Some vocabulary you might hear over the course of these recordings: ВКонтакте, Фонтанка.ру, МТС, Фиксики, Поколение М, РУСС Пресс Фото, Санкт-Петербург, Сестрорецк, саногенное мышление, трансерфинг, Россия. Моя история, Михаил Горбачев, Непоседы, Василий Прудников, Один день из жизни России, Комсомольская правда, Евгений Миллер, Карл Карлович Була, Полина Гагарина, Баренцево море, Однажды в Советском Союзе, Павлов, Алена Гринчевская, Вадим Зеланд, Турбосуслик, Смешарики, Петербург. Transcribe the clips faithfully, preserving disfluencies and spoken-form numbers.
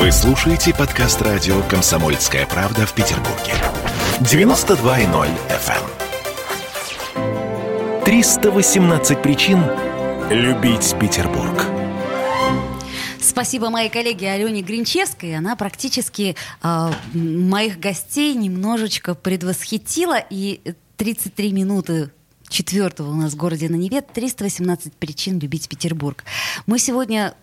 Вы слушаете подкаст радио «Комсомольская правда» в Петербурге. девяносто два и ноль эф эм. триста восемнадцать причин любить Петербург. Спасибо моей коллеге Алене Гринчевской. Она практически э, моих гостей немножечко предвосхитила. И тридцать три минуты четвертого у нас в городе на Неве. триста восемнадцать причин любить Петербург. Мы сегодня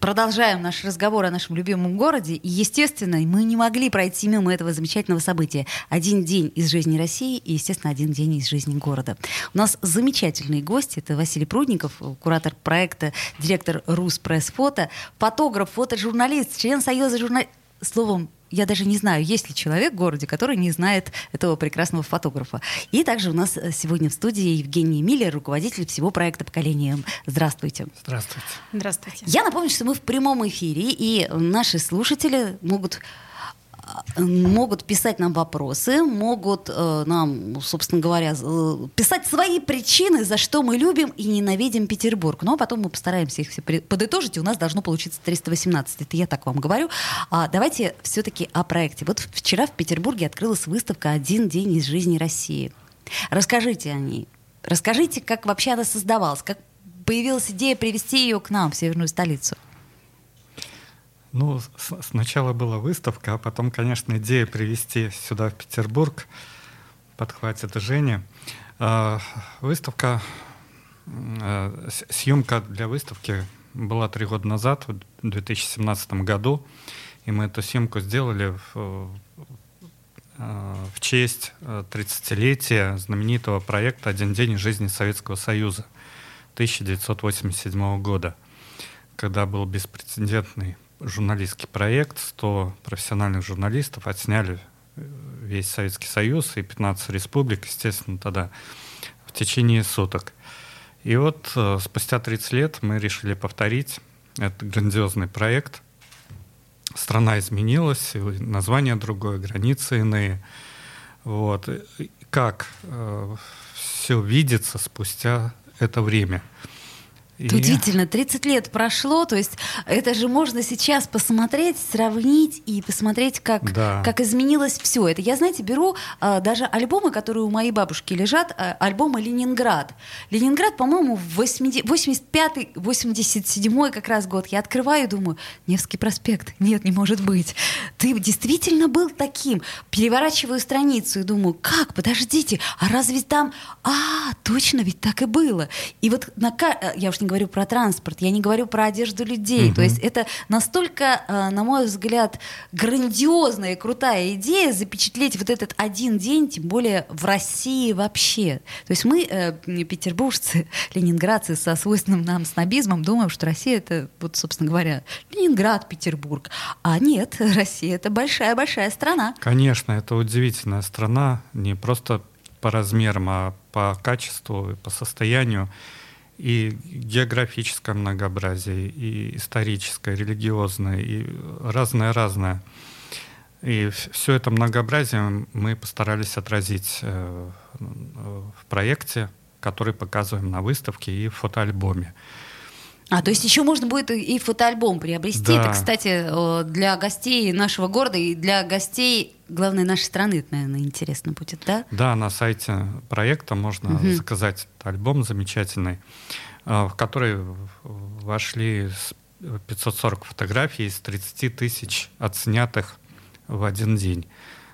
продолжаем наш разговор о нашем любимом городе. И, естественно, мы не могли пройти мимо этого замечательного события. Один день из жизни России и, естественно, один день из жизни города. У нас замечательные гости. Это Василий Прудников, куратор проекта, директор РУСС Пресс Фото, фотограф, фотожурналист, член Союза журналистов. Словом, я даже не знаю, есть ли человек в городе, который не знает этого прекрасного фотографа. И также у нас сегодня в студии Евгений Миллер, руководитель всего проекта «Поколение М». Здравствуйте. Здравствуйте. Здравствуйте. Я напомню, что мы в прямом эфире, и наши слушатели могут... могут писать нам вопросы, могут э, нам, собственно говоря, э, писать свои причины, за что мы любим и ненавидим Петербург. Но потом мы постараемся их все при... подытожить, и у нас должно получиться триста восемнадцать. Это я так вам говорю. А давайте все-таки о проекте. Вот вчера в Петербурге открылась выставка «Один день из жизни России». Расскажите о ней. Расскажите, как вообще она создавалась, как появилась идея привести ее к нам, в северную столицу. Ну, сначала была выставка, а потом, конечно, идея привезти сюда, в Петербург, подхватит Женя. Выставка, съемка для выставки была три года назад, в две тысячи семнадцатом году, и мы эту съемку сделали в, в честь тридцатилетия знаменитого проекта «Один день из жизни Советского Союза» тысяча девятьсот восемьдесят седьмого года, когда был беспрецедентный журналистский проект. сто профессиональных журналистов отсняли весь Советский Союз и пятнадцать республик, естественно, тогда в течение суток. И вот э, спустя тридцать лет мы решили повторить этот грандиозный проект. Страна изменилась, название другое, границы иные. Вот. И как э, все видится спустя это время. И... Удивительно, тридцать лет прошло, то есть это же можно сейчас посмотреть, сравнить и посмотреть, как, да. как изменилось все. Это я, знаете, беру а, даже альбомы, которые у моей бабушки лежат, а, альбомы «Ленинград». «Ленинград», по-моему, восемьдесят пятый, восемьдесят седьмой как раз год. Я открываю и думаю, Невский проспект, нет, не может быть. Ты действительно был таким. Переворачиваю страницу и думаю, как, подождите, а разве там... А, точно, ведь так и было. И вот на... я уж не говорю про транспорт, я не говорю про одежду людей. Угу. То есть это настолько, на мой взгляд, грандиозная и крутая идея запечатлеть вот этот один день, тем более в России вообще. То есть мы, петербуржцы, ленинградцы со свойственным нам снобизмом, думаем, что Россия — это, вот, собственно говоря, Ленинград, Петербург. А нет, Россия — это большая-большая страна. Конечно, это удивительная страна, не просто по размерам, а по качеству, по состоянию. И географическое многообразие, и историческое, и религиозное, и разное-разное. И все это многообразие мы постарались отразить в проекте, который показываем на выставке и в фотоальбоме. А, то есть еще можно будет и фотоальбом приобрести. Да. Это, кстати, для гостей нашего города и для гостей, главное, нашей страны, это, наверное, интересно будет, да? Да, на сайте проекта можно угу. заказать альбом замечательный, в который вошли пятьсот сорок фотографий из тридцати тысяч отснятых в один день.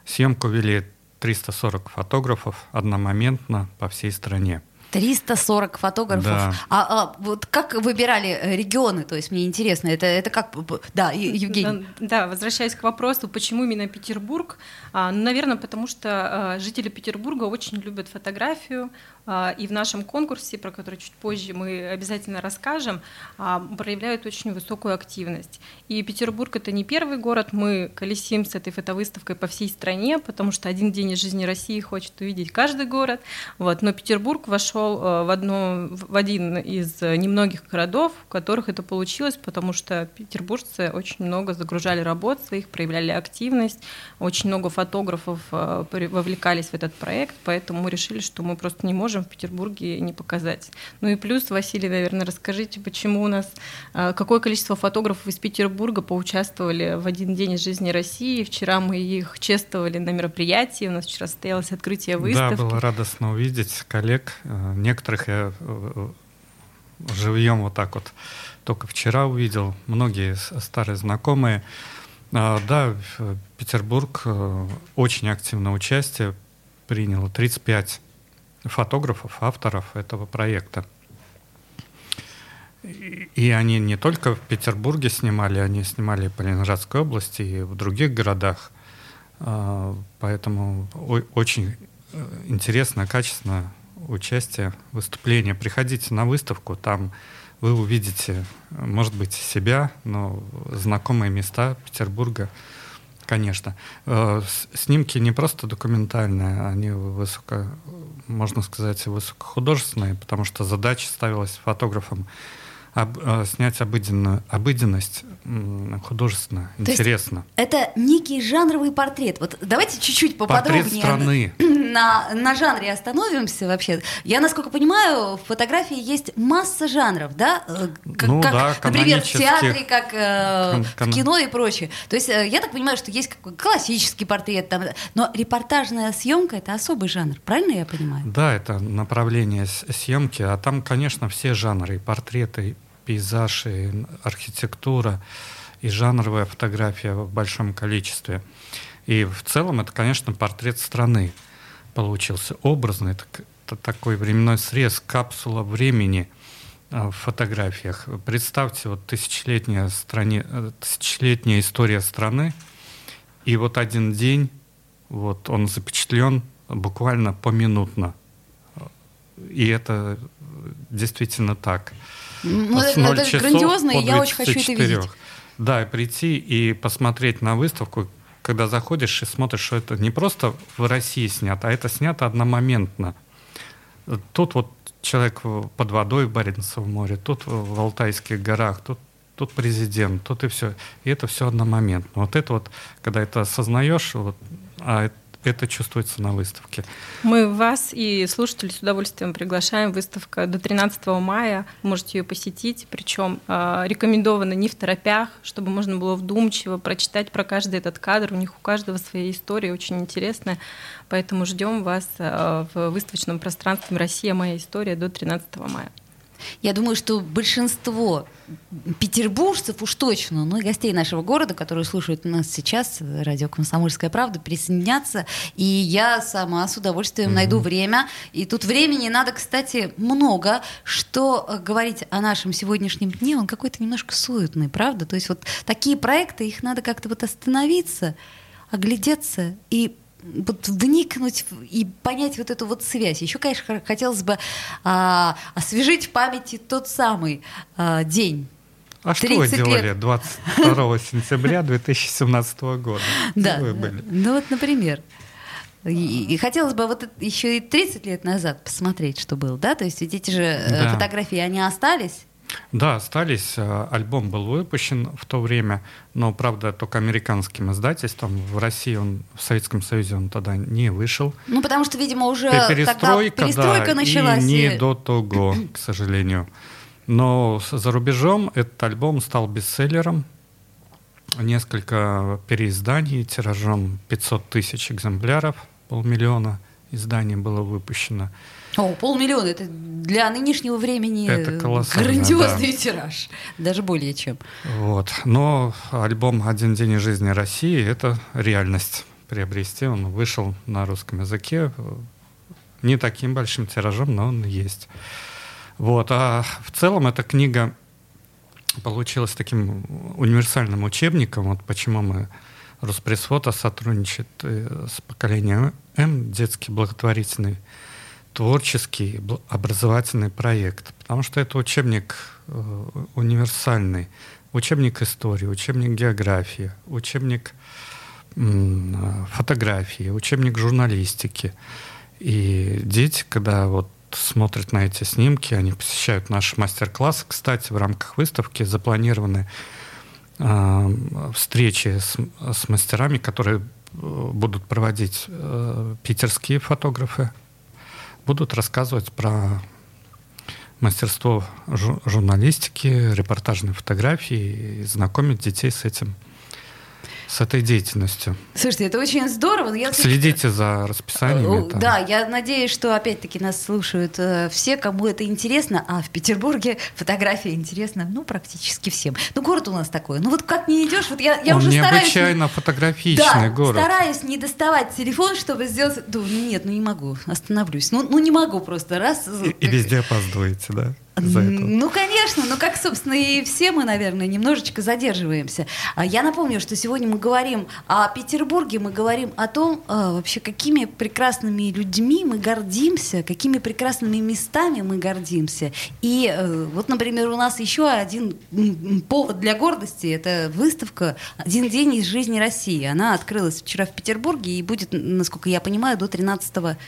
Съемку вели триста сорок фотографов одномоментно по всей стране. триста сорок фотографов. Да. А, а вот как выбирали регионы? То есть мне интересно, это, это как... Да, Евгений. Да, да, возвращаясь к вопросу, почему именно Петербург? А, ну, наверное, потому что а, жители Петербурга очень любят фотографию. А, и в нашем конкурсе, про который чуть позже мы обязательно расскажем, а, проявляют очень высокую активность. И Петербург — это не первый город. Мы колесим с этой фотовыставкой по всей стране, потому что один день из жизни России хочет увидеть каждый город. Вот. Но Петербург вошел В, одно, в один из немногих городов, в которых это получилось, потому что петербуржцы очень много загружали работ своих, проявляли активность, очень много фотографов вовлекались в этот проект, поэтому мы решили, что мы просто не можем можем в Петербурге не показать. Ну и плюс, Василий, наверное, расскажите, почему у нас, какое количество фотографов из Петербурга поучаствовали в «Один день из жизни России». Вчера мы их чествовали на мероприятии, у нас вчера состоялось открытие выставки. Да, было радостно увидеть коллег. Некоторых я живьем вот так вот только вчера увидел. Многие старые знакомые. Да, Петербург очень активное участие приняло. тридцать пять фотографов, авторов этого проекта. И они не только в Петербурге снимали, они снимали и по Ленинградской области, и в других городах. Поэтому очень интересное, качественное участие, выступление. Приходите на выставку, там вы увидите, может быть, себя, но знакомые места Петербурга, конечно. Снимки не просто документальные, они высоко, можно сказать, высокохудожественные, потому что задача ставилась фотографом об, снять обыденно, обыденность художественно, то интересно. Это некий жанровый портрет. Вот давайте чуть-чуть поподробнее. Портрет страны. На, на жанре остановимся вообще. Я, насколько понимаю, в фотографии есть масса жанров, да? Как, ну, как, да, например, в театре, как э, кон- в кино и прочее. То есть я так понимаю, что есть классический портрет, там, но репортажная съемка — это особый жанр, правильно я понимаю? Да, это направление съемки, а там, конечно, все жанры, и портреты, и пейзаж, и архитектура, и жанровая фотография в большом количестве. И в целом это, конечно, портрет страны получился образный, так, такой временной срез, капсула времени в фотографиях. Представьте, вот тысячелетняя, стране, тысячелетняя история страны, и вот один день, вот он запечатлен буквально поминутно. И это действительно так. Ну, это же грандиозно, и я очень хочу это видеть. Да, и прийти и посмотреть на выставку, когда заходишь и смотришь, что это не просто в России снято, а это снято одномоментно. Тут вот человек под водой в Баренцевом море, тут в Алтайских горах, тут, тут президент, тут и все. И это все одномоментно. Вот это вот, когда это осознаешь, вот, а это Это чувствуется на выставке. Мы вас и слушателей с удовольствием приглашаем. Выставка до тринадцатого мая. Можете ее посетить. Причем э, рекомендовано не в торопях, чтобы можно было вдумчиво прочитать про каждый этот кадр. У них у каждого своя история, очень интересная. Поэтому ждем вас э, в выставочном пространстве «Россия. Моя история» до тринадцатого мая. Я думаю, что большинство петербуржцев уж точно, ну и гостей нашего города, которые слушают нас сейчас, радио «Комсомольская правда», присоединятся. И я сама с удовольствием mm-hmm. найду время. И тут времени надо, кстати, много. Что говорить о нашем сегодняшнем дне, он какой-то немножко суетный, правда? То есть вот такие проекты, их надо как-то вот остановиться, оглядеться и вот вникнуть и понять вот эту вот связь. Еще, конечно, хотелось бы а, освежить в памяти тот самый а, день. А что вы делали лет. двадцать второго сентября две тысячи семнадцатого года? Да, вы были? Ну вот, например. И, и хотелось бы вот еще и тридцать лет назад посмотреть, что было, да? То есть ведь эти же да. фотографии, они остались? Да, остались. Альбом был выпущен в то время, но, правда, только американским издательством. В России он, в Советском Союзе он тогда не вышел. Ну, потому что, видимо, уже перестройка, тогда перестройка да, началась. И не до того, к сожалению. Но за рубежом этот альбом стал бестселлером. Несколько переизданий тиражом пятьсот тысяч экземпляров, полмиллиона изданий было выпущено. О, полмиллиона, это для нынешнего времени грандиозный да. тираж, даже более чем. Вот. Но альбом «Один день из жизни России» — это реальность приобрести. Он вышел на русском языке не таким большим тиражом, но он есть. Вот. А в целом эта книга получилась таким универсальным учебником, вот почему мы «РУСС Пресс Фото» сотрудничает с «Поколением М», детский благотворительный творческий образовательный проект, потому что это учебник универсальный, учебник истории, учебник географии, учебник фотографии, учебник журналистики. И дети, когда вот смотрят на эти снимки, они посещают наши мастер-классы. Кстати, в рамках выставки запланированы встречи с, с мастерами, которые будут проводить питерские фотографы, будут рассказывать про мастерство жу- журналистики, репортажные фотографии и знакомить детей с этим, с этой деятельностью. Слушайте, это очень здорово. Я... Следите за расписанием. Да, я надеюсь, что опять-таки нас слушают э, все, кому это интересно, а в Петербурге фотография интересна, ну, практически всем. Ну, город у нас такой. Ну, вот как не идешь, вот я, я уже стараюсь... необычайно фотографичный да, город. Стараюсь не доставать телефон, чтобы сделать... Ну, нет, ну не могу, остановлюсь. Ну, ну не могу просто, раз... И, и везде опаздываете, да? Ну, конечно, но как, собственно, и все мы, наверное, немножечко задерживаемся. Я напомню, что сегодня мы говорим о Петербурге, мы говорим о том, вообще, какими прекрасными людьми мы гордимся, какими прекрасными местами мы гордимся. И вот, например, у нас еще один повод для гордости – это выставка «Один день из жизни России». Она открылась вчера в Петербурге и будет, насколько я понимаю, до тринадцатого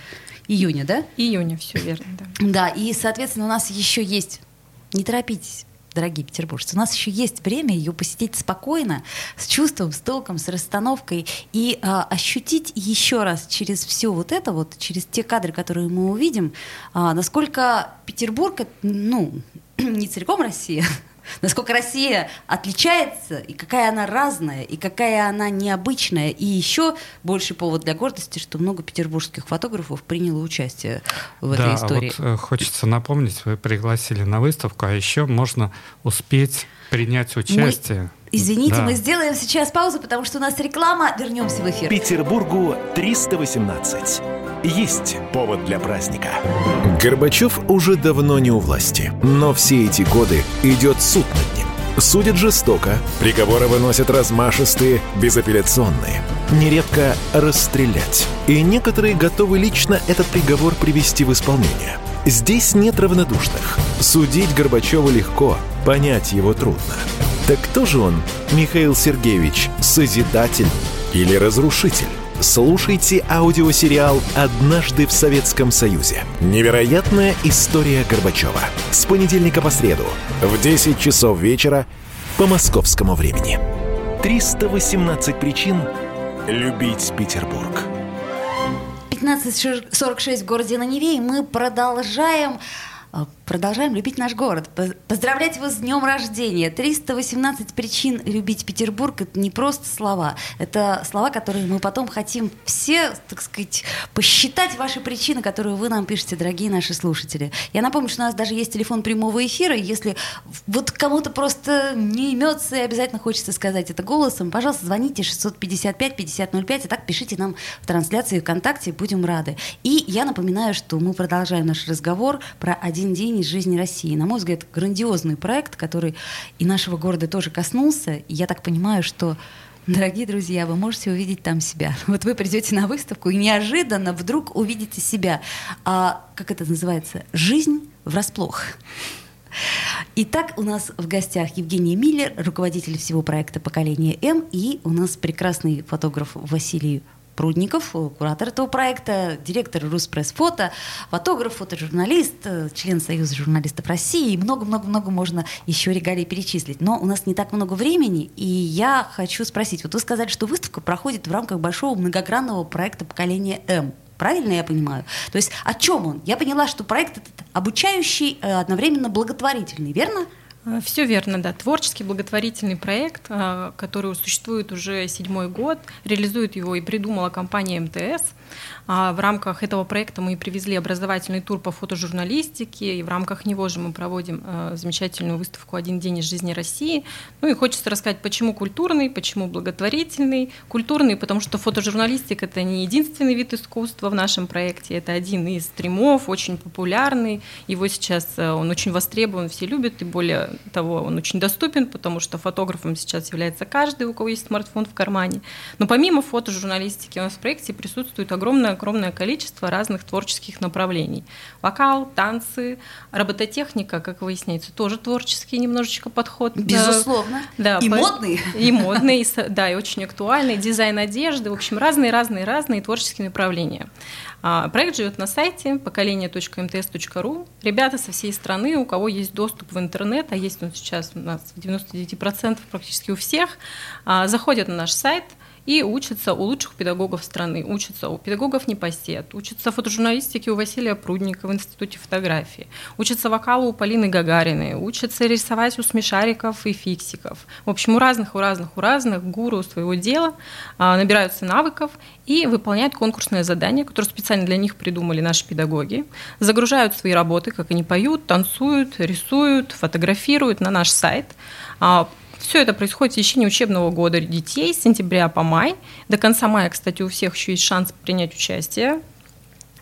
июня, да? Июня, все верно, да. Да, и, соответственно, у нас еще есть... Не торопитесь, дорогие петербуржцы. У нас еще есть время ее посетить спокойно, с чувством, с толком, с расстановкой. И а, ощутить еще раз через все вот это, вот, через те кадры, которые мы увидим, а, насколько Петербург, ну, не целиком Россия, насколько Россия отличается, и какая она разная, и какая она необычная. И еще больше повод для гордости, что много петербургских фотографов приняло участие в этой да, истории. Да, вот хочется напомнить, вы пригласили на выставку, а еще можно успеть принять участие. Мы, извините, да. мы сделаем сейчас паузу, потому что у нас реклама. Вернемся в эфир. Петербургу триста восемнадцать. Есть повод для праздника. Горбачев уже давно не у власти, но все эти годы идет суд над ним. Судят жестоко, приговоры выносят размашистые, безапелляционные. Нередко расстрелять. И некоторые готовы лично этот приговор привести в исполнение. Здесь нет равнодушных. Судить Горбачева легко, понять его трудно. Так кто же он, Михаил Сергеевич, созидатель или разрушитель? Слушайте аудиосериал «Однажды в Советском Союзе». Невероятная история Горбачева. С понедельника по среду в десять часов вечера по московскому времени. триста восемнадцать причин любить Петербург. пятнадцать сорок шесть в городе на Неве, и мы продолжаем... Продолжаем любить наш город. Поздравлять его с днем рождения. триста восемнадцать причин любить Петербург – это не просто слова. Это слова, которые мы потом хотим все, так сказать, посчитать ваши причины, которые вы нам пишете, дорогие наши слушатели. Я напомню, что у нас даже есть телефон прямого эфира. Если вот кому-то просто не имется и обязательно хочется сказать это голосом, пожалуйста, звоните шестьсот пятьдесят пять пятьдесят ноль пять, а так пишите нам в трансляции ВКонтакте, будем рады. И я напоминаю, что мы продолжаем наш разговор про «Один день из жизни России». На мой взгляд, грандиозный проект, который и нашего города тоже коснулся. И я так понимаю, что, дорогие друзья, вы можете увидеть там себя. Вот вы придете на выставку и неожиданно вдруг увидите себя. А, как это называется? Жизнь врасплох. Итак, у нас в гостях Евгений Миллер, руководитель всего проекта «Поколение М», и у нас прекрасный фотограф Василий Прудников, куратор этого проекта, директор РУСС Пресс Фото, фотограф, фотожурналист, член Союза журналистов России. И много-много-много можно еще регалий перечислить. Но у нас не так много времени, и я хочу спросить. Вот вы сказали, что выставка проходит в рамках большого многогранного проекта «Поколение М». Правильно я понимаю? То есть о чем он? Я поняла, что проект этот обучающий, одновременно благотворительный, верно? Все верно, да. Творческий благотворительный проект, который существует уже седьмой год, реализует его и придумала компания эм тэ эс. В рамках этого проекта мы привезли образовательный тур по фотожурналистике, и в рамках него же мы проводим замечательную выставку «Один день из жизни России». Ну и хочется рассказать, почему культурный, почему благотворительный. Культурный, потому что фотожурналистика – это не единственный вид искусства в нашем проекте, это один из стримов, очень популярный, его сейчас, он очень востребован, все любят, и более того, он очень доступен, потому что фотографом сейчас является каждый, у кого есть смартфон в кармане. Но помимо фотожурналистики у нас в проекте присутствует огромное-огромное количество разных творческих направлений. Вокал, танцы, робототехника, как выясняется, тоже творческий немножечко подход. Безусловно. Да, и по... модный. И модный, и, да, и очень актуальный. Дизайн одежды, в общем, разные-разные-разные творческие направления. Проект живет на сайте поколение точка эм тэ эс точка ру. Ребята со всей страны, у кого есть доступ в интернет, а есть он сейчас у нас в девяносто девять процентов практически у всех, заходят на наш сайт и учатся у лучших педагогов страны, учатся у педагогов Непосед, учатся фотожурналистике у Василия Прудникова в Институте фотографии, учатся вокалу у Полины Гагариной, учатся рисовать у Смешариков и Фиксиков. В общем, у разных, у разных, у разных гуру своего дела набираются навыков и выполняют конкурсное задание, которое специально для них придумали наши педагоги, загружают свои работы, как они поют, танцуют, рисуют, фотографируют на наш сайт. Все это происходит в течение учебного года детей с сентября по май. До конца мая, кстати, у всех еще есть шанс принять участие.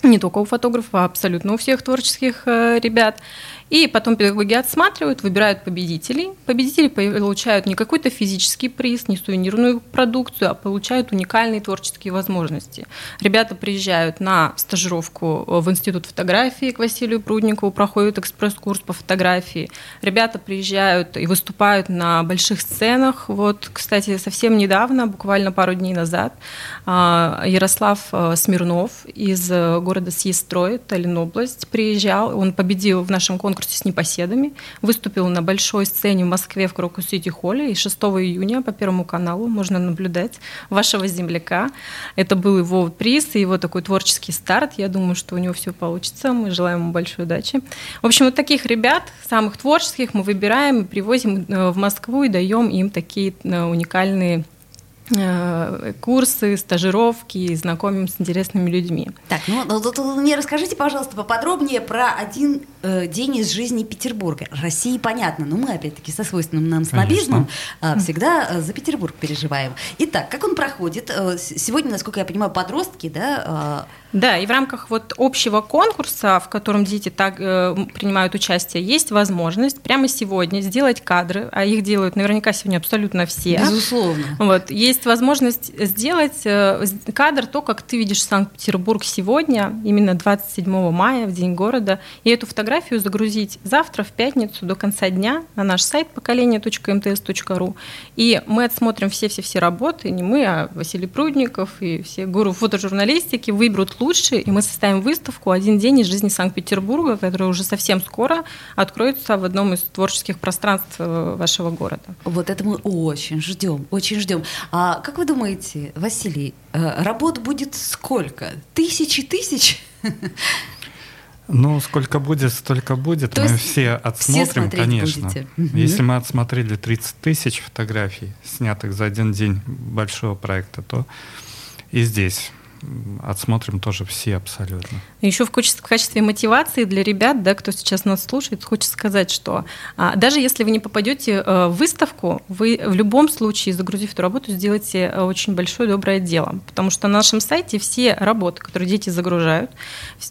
Не только у фотографов, а абсолютно у всех творческих ребят. И потом педагоги отсматривают, выбирают победителей. Победители получают не какой-то физический приз, не сувенирную продукцию, а получают уникальные творческие возможности. Ребята приезжают на стажировку в Институт фотографии к Василию Прудникову, проходят экспресс-курс по фотографии. Ребята приезжают и выступают на больших сценах. Вот, кстати, совсем недавно, буквально пару дней назад, Ярослав Смирнов из города Сестрорецк, Таллинобласть, приезжал. Он победил в нашем конкурсе с непоседами, выступил на большой сцене в Москве в Крокус Сити Холле, и шестого июня по Первому каналу можно наблюдать вашего земляка. Это был его приз и его такой творческий старт. Я думаю, что у него все получится. Мы желаем ему большой удачи. В общем, вот таких ребят, самых творческих, мы выбираем и привозим в Москву и даем им такие уникальные курсы, стажировки и знакомим с интересными людьми. Так, ну, ну мне расскажите, пожалуйста, поподробнее про один э, день из жизни Петербурга. России понятно, но мы, опять-таки, со свойственным нам снобизмом э, всегда э, за Петербург переживаем. Итак, как он проходит? Э, сегодня, насколько я понимаю, подростки, да? Э, Да, и в рамках вот общего конкурса, в котором дети так э, принимают участие, есть возможность прямо сегодня сделать кадры, а их делают наверняка сегодня абсолютно все. Безусловно. Вот, есть возможность сделать э, кадр, то, как ты видишь Санкт-Петербург сегодня, именно двадцать седьмого мая, в День города, и эту фотографию загрузить завтра, в пятницу, до конца дня на наш сайт поколение точка эм тэ эс точка ру. И мы отсмотрим все-все-все работы, не мы, а Василий Прудников и все гуру фотожурналистики выберут лучше, и мы составим выставку «Один день из жизни Санкт-Петербурга», которая уже совсем скоро откроется в одном из творческих пространств вашего города. Вот это мы очень ждем, очень ждем. А как вы думаете, Василий, работ будет сколько? Тысячи тысяч? Ну, сколько будет, столько будет. То мы все отсмотрим, все конечно. Будете. Если мы отсмотрели тридцать тысяч фотографий, снятых за один день большого проекта, то и здесь отсмотрим тоже все абсолютно. Еще в качестве мотивации для ребят, да, кто сейчас нас слушает, хочется сказать, что а, даже если вы не попадете а, в выставку, вы в любом случае, загрузив эту работу, сделаете очень большое доброе дело, потому что на нашем сайте все работы, которые дети загружают,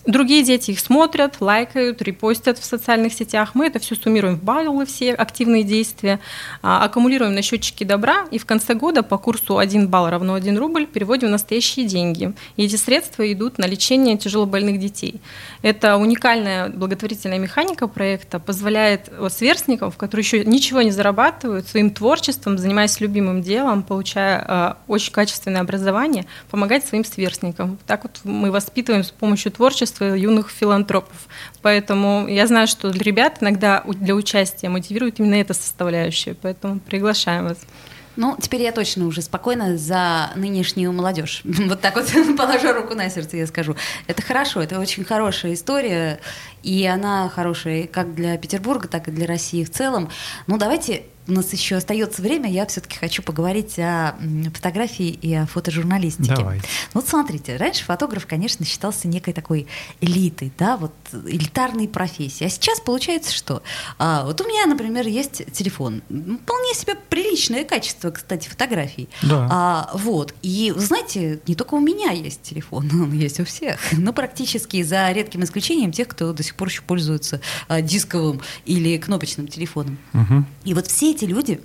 другие дети их смотрят, лайкают, репостят в социальных сетях, мы это все суммируем в баллы, все активные действия, а, аккумулируем на счетчике добра и в конце года по курсу один балл равно один рубль переводим в настоящие деньги. И эти средства идут на лечение тяжелобольных детей. Это уникальная благотворительная механика проекта, позволяет сверстникам, которые еще ничего не зарабатывают, своим творчеством, занимаясь любимым делом, получая э, очень качественное образование, помогать своим сверстникам. Так вот мы воспитываем с помощью творчества юных филантропов. Поэтому я знаю, что для ребят иногда для участия мотивирует именно эта составляющая. Поэтому приглашаем вас. Ну, теперь я точно уже спокойна за нынешнюю молодежь. Вот так вот, положа руку на сердце, я скажу. Это хорошо, это очень хорошая история, и она хорошая как для Петербурга, так и для России в целом. Ну, давайте, у нас еще остается время, я все-таки хочу поговорить о фотографии и о фотожурналистике. Давай. Вот смотрите, раньше фотограф, конечно, считался некой такой элитой, да, вот элитарной профессией. А сейчас получается что? А, вот у меня, например, есть телефон. Вполне себе приличное качество, кстати, фотографий. Да. А, вот. И, вы знаете, не только у меня есть телефон, он есть у всех, но практически за редким исключением тех, кто до сих пор еще пользуется а, дисковым или кнопочным телефоном. Угу. И вот все эти Эти люди,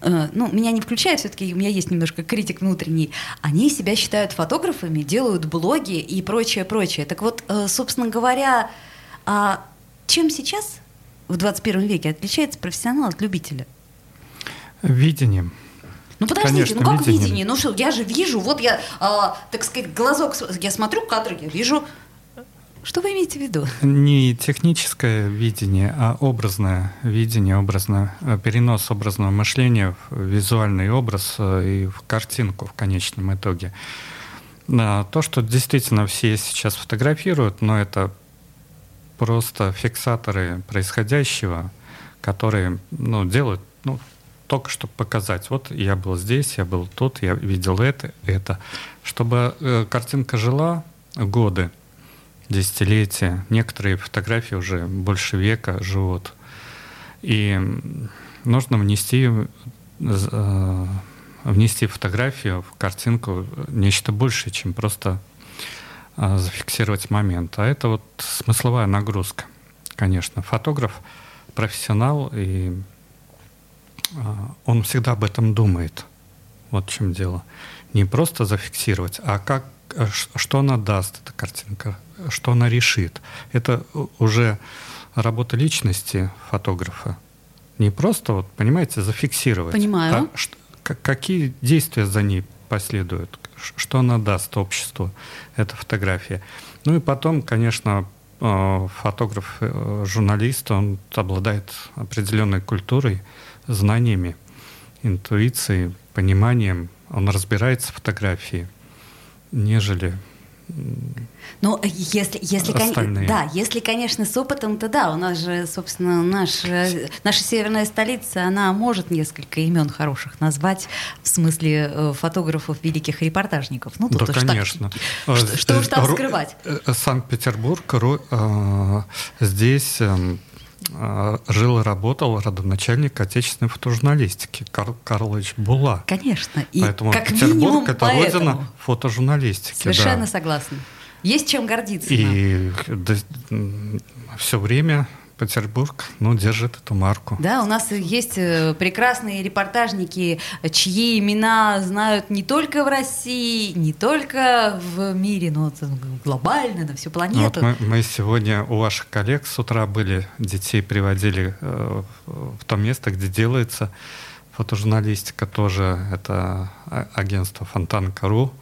э, ну, меня не включая, все-таки у меня есть немножко критик внутренний, они себя считают фотографами, делают блоги и прочее, прочее. Так вот, э, собственно говоря, э, чем сейчас в двадцать первом веке отличается профессионал от любителя? Видением. Ну, подождите, конечно, ну как видением? видение? Ну что, я же вижу, вот я, э, так сказать, глазок, я смотрю кадры, я вижу... Что вы имеете в виду? Не техническое видение, а образное видение, образное, перенос образного мышления в визуальный образ и в картинку в конечном итоге. То, что действительно все сейчас фотографируют, но это просто фиксаторы происходящего, которые ну, делают ну, только, чтобы показать. Вот я был здесь, я был тут, я видел это, это. Чтобы картинка жила годы, десятилетия. Некоторые фотографии уже больше века живут. И нужно внести, э, внести фотографию в картинку нечто большее, чем просто э, зафиксировать момент. А это вот смысловая нагрузка, конечно. Фотограф — профессионал, и э, он всегда об этом думает. Вот в чем дело. Не просто зафиксировать, а как, что она даст, эта картинка, что она решит. Это уже работа личности фотографа. Не просто, вот, понимаете, зафиксировать. Понимаю. А что, какие действия за ней последуют, что она даст обществу, эта фотография. Ну и потом, конечно, фотограф-журналист, он обладает определенной культурой, знаниями, интуицией, пониманием. Он разбирается в фотографии, нежели... Ну, если, если, кон... да, если, конечно, с опытом-то да, у нас же, собственно, наш, наша северная столица, она может несколько имен хороших назвать, в смысле фотографов, великих репортажников. Ну, тут да, конечно. Так, что, что уж там скрывать? Санкт-Петербург, э, здесь э, жил и работал родоначальник отечественной фотожурналистики Карл Карлович Була. Конечно. И поэтому как Петербург — это родина фотожурналистики. Совершенно да. согласна. Есть чем гордиться. И да, все время Петербург ну, держит эту марку. Да, у нас есть прекрасные репортажники, чьи имена знают не только в России, не только в мире, но глобально, на всю планету. Вот мы, мы сегодня у ваших коллег с утра были, детей приводили в то место, где делается фотожурналистика тоже. Это агентство «Фонтанка.ру».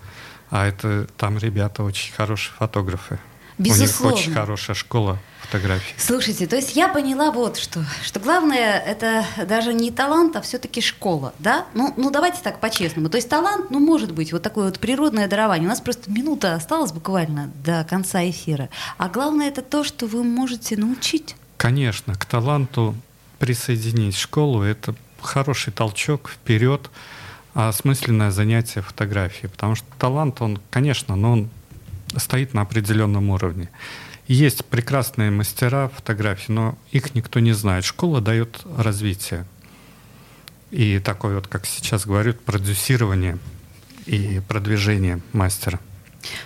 А это там ребята очень хорошие фотографы. Безусловно. У них очень хорошая школа фотографии. Слушайте, то есть я поняла вот что. Что главное, это даже не талант, а все-таки школа, да? Ну, ну давайте так по-честному. То есть талант, ну, может быть, вот такое вот природное дарование. У нас просто минута осталась буквально до конца эфира. А главное, это то, что вы можете научить. Конечно, к таланту присоединить школу — это хороший толчок вперед, осмысленное занятие фотографии, потому что талант, он, конечно, но он стоит на определенном уровне. Есть прекрасные мастера фотографии, но их никто не знает. Школа дает развитие. И такое вот, как сейчас говорят, продюсирование и продвижение мастера.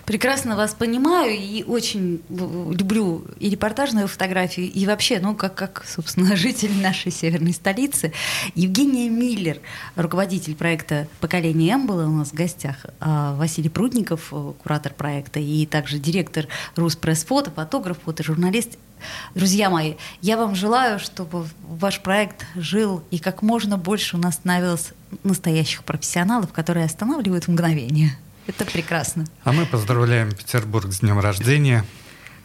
Прекрасно вас понимаю и очень люблю и репортажную фотографию, и вообще, ну, как, как, собственно, житель нашей северной столицы. Евгения Миллер, руководитель проекта «Поколение М», была у нас в гостях. А Василий Прудников, куратор проекта, и также директор РУСС Пресс Фото, фотограф, фотожурналист. Друзья мои, я вам желаю, чтобы ваш проект жил и как можно больше у нас становилось настоящих профессионалов, которые останавливают мгновение. Это прекрасно. А мы поздравляем Петербург с днем рождения.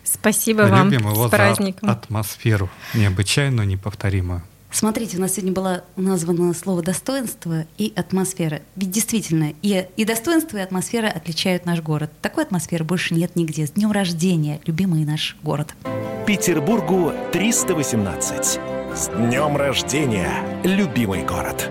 Спасибо мы вам. Любим его с праздником. За атмосферу необычайную, неповторимую. Смотрите, у нас сегодня было названо слово «достоинство» и «атмосфера». Ведь действительно, и, и достоинство, и атмосфера отличают наш город. Такой атмосферы больше нет нигде. С днем рождения, любимый наш город. Петербургу триста восемнадцать. С днем рождения, любимый город.